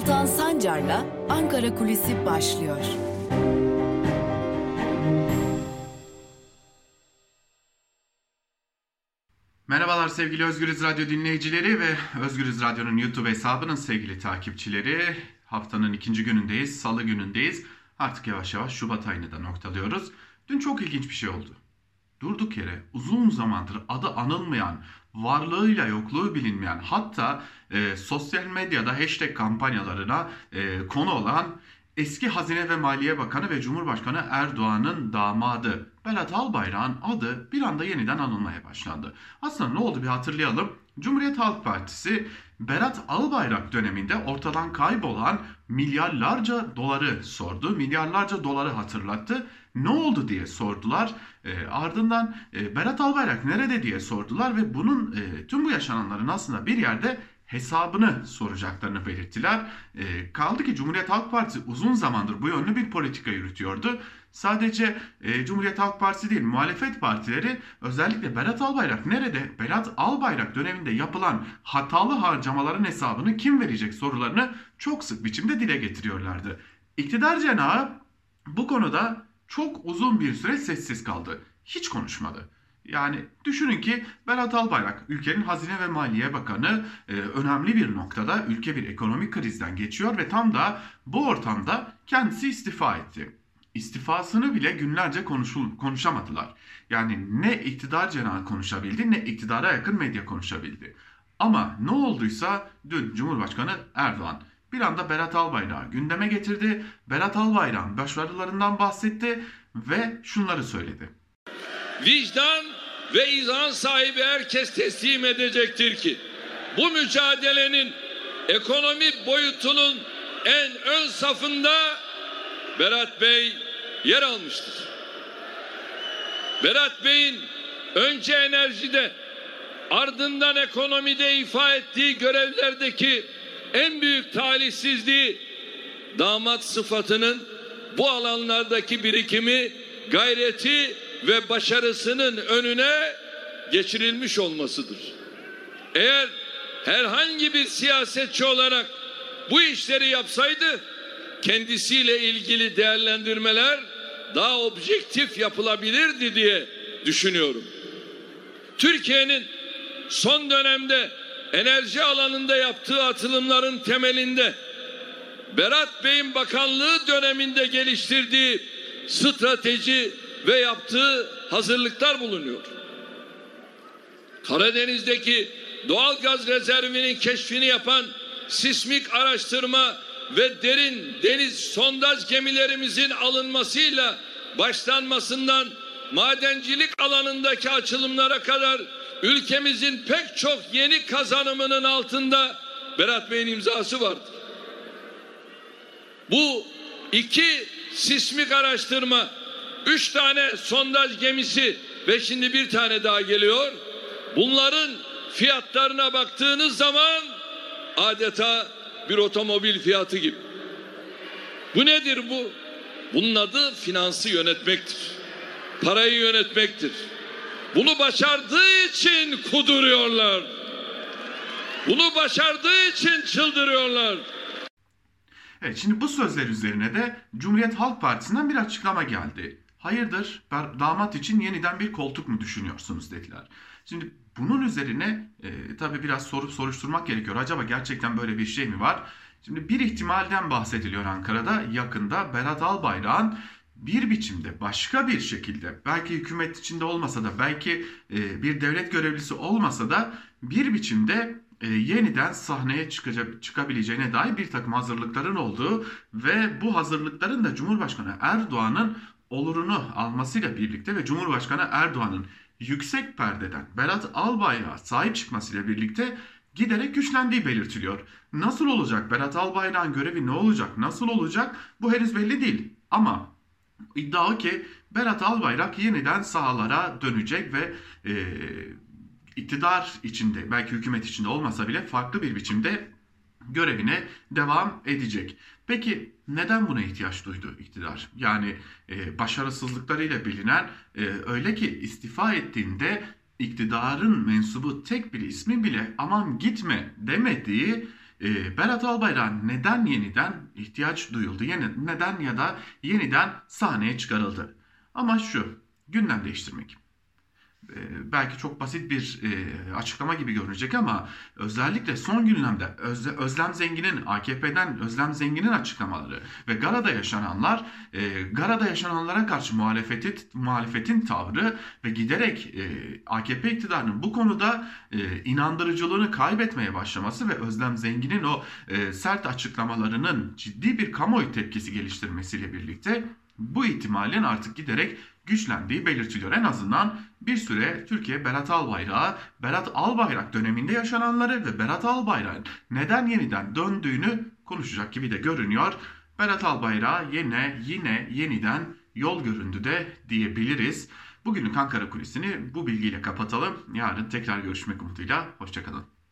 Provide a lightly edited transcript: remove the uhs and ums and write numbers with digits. Altan Sancar'la Ankara Kulesi başlıyor. Merhabalar sevgili Özgür İzdradio dinleyicileri ve Özgür İzradio'nun YouTube hesabının sevgili takipçileri. Haftanın ikinci günündeyiz, salı günündeyiz. Artık yavaş yavaş Şubat ayını da noktalıyoruz. Dün çok ilginç bir şey oldu. Durduk yere uzun zamandır adı anılmayan, varlığıyla yokluğu bilinmeyen, hatta sosyal medyada hashtag kampanyalarına konu olan eski Hazine ve Maliye Bakanı ve Cumhurbaşkanı Erdoğan'ın damadı Berat Albayrak'ın adı bir anda yeniden anılmaya başlandı. Aslında ne oldu bir hatırlayalım. Cumhuriyet Halk Partisi Berat Albayrak döneminde ortadan kaybolan milyarlarca doları sordu. Milyarlarca doları hatırlattı. Ne oldu diye sordular. Ardından Berat Albayrak nerede diye sordular ve bunun tüm bu yaşananların aslında bir yerde hesabını soracaklarını belirttiler. Kaldı ki Cumhuriyet Halk Partisi uzun zamandır bu yönlü bir politika yürütüyordu. Sadece Cumhuriyet Halk Partisi değil, muhalefet partileri özellikle Berat Albayrak nerede, Berat Albayrak döneminde yapılan hatalı harcamaların hesabını kim verecek sorularını çok sık biçimde dile getiriyorlardı. İktidar cenahı bu konuda çok uzun bir süre sessiz kaldı. Hiç konuşmadı. Yani düşünün ki Berat Albayrak ülkenin Hazine ve Maliye Bakanı önemli bir noktada, ülke bir ekonomik krizden geçiyor ve tam da bu ortamda kendisi istifa etti. İstifasını bile günlerce konuşamadılar. Yani ne iktidar cenahı konuşabildi ne iktidara yakın medya konuşabildi. Ama ne olduysa dün Cumhurbaşkanı Erdoğan bir anda Berat Albayrak'ı gündeme getirdi. Berat Albayrak'ın başarılarından bahsetti ve şunları söyledi. Vicdan ve izan sahibi herkes teslim edecektir ki bu mücadelenin ekonomik boyutunun en ön safında Berat Bey yer almıştır. Berat Bey'in önce enerjide ardından ekonomide ifa ettiği görevlerdeki en büyük talihsizliği damat sıfatının bu alanlardaki birikimi, gayreti ve başarısının önüne geçirilmiş olmasıdır. Eğer herhangi bir siyasetçi olarak bu işleri yapsaydı kendisiyle ilgili değerlendirmeler daha objektif yapılabilirdi diye düşünüyorum. Türkiye'nin son dönemde enerji alanında yaptığı atılımların temelinde Berat Bey'in bakanlığı döneminde geliştirdiği strateji ve yaptığı hazırlıklar bulunuyor. Karadeniz'deki doğal gaz rezervinin keşfini yapan sismik araştırma ve derin deniz sondaj gemilerimizin alınmasıyla başlanmasından madencilik alanındaki açılımlara kadar ülkemizin pek çok yeni kazanımının altında Berat Bey'in imzası vardır. Bu iki sismik araştırma, 3 tane sondaj gemisi ve şimdi bir tane daha geliyor. Bunların fiyatlarına baktığınız zaman adeta bir otomobil fiyatı gibi. Bu nedir bu? Bunun adı finansı yönetmektir. Parayı yönetmektir. Bunu başardığı için kuduruyorlar. Bunu başardığı için çıldırıyorlar. Evet, şimdi bu sözler üzerine de Cumhuriyet Halk Partisi'nden bir açıklama geldi. Hayırdır, damat için yeniden bir koltuk mu düşünüyorsunuz dediler. Şimdi bunun üzerine tabii biraz sorup soruşturmak gerekiyor. Acaba gerçekten böyle bir şey mi var? Şimdi bir ihtimalden bahsediliyor Ankara'da. Yakında Berat Albayrak'ın bir biçimde, başka bir şekilde, belki hükümet içinde olmasa da, belki bir devlet görevlisi olmasa da bir biçimde yeniden sahneye çıkabileceğine dair bir takım hazırlıkların olduğu ve bu hazırlıkların da Cumhurbaşkanı Erdoğan'ın olurunu almasıyla birlikte ve Cumhurbaşkanı Erdoğan'ın yüksek perdeden Berat Albayrak'a sahip çıkmasıyla birlikte giderek güçlendiği belirtiliyor. Nasıl olacak? Berat Albayrak'ın görevi ne olacak? Nasıl olacak? Bu henüz belli değil. Ama iddia o ki Berat Albayrak yeniden sahalara dönecek ve iktidar içinde, belki hükümet içinde olmasa bile farklı bir biçimde görevine devam edecek. Peki neden buna ihtiyaç duydu iktidar? Yani başarısızlıklarıyla bilinen, öyle ki istifa ettiğinde iktidarın mensubu tek bir ismi bile aman gitme demediği Berat Albayrak neden yeniden ihtiyaç duyuldu? Neden ya da yeniden sahneye çıkarıldı? Ama şu, gündem değiştirmek. Belki çok basit bir açıklama gibi görünecek ama özellikle son günlerde Özlem Zengin'in, AKP'den Özlem Zengin'in açıklamaları ve Gara'da yaşananlar, Gara'da yaşananlara karşı muhalefetin tavrı ve giderek AKP iktidarının bu konuda inandırıcılığını kaybetmeye başlaması ve Özlem Zengin'in o sert açıklamalarının ciddi bir kamuoyu tepkisi geliştirmesiyle birlikte bu ihtimalin artık giderek güçlendiği belirtiliyor. En azından bir süre Türkiye Berat Albayrak döneminde yaşananları ve Berat Albayrak'ın neden yeniden döndüğünü konuşacak gibi de görünüyor. Berat Albayrak yeniden yol göründü de diyebiliriz. Bugünün Ankara Kulesi'ni bu bilgiyle kapatalım. Yarın tekrar görüşmek umuduyla. Hoşçakalın.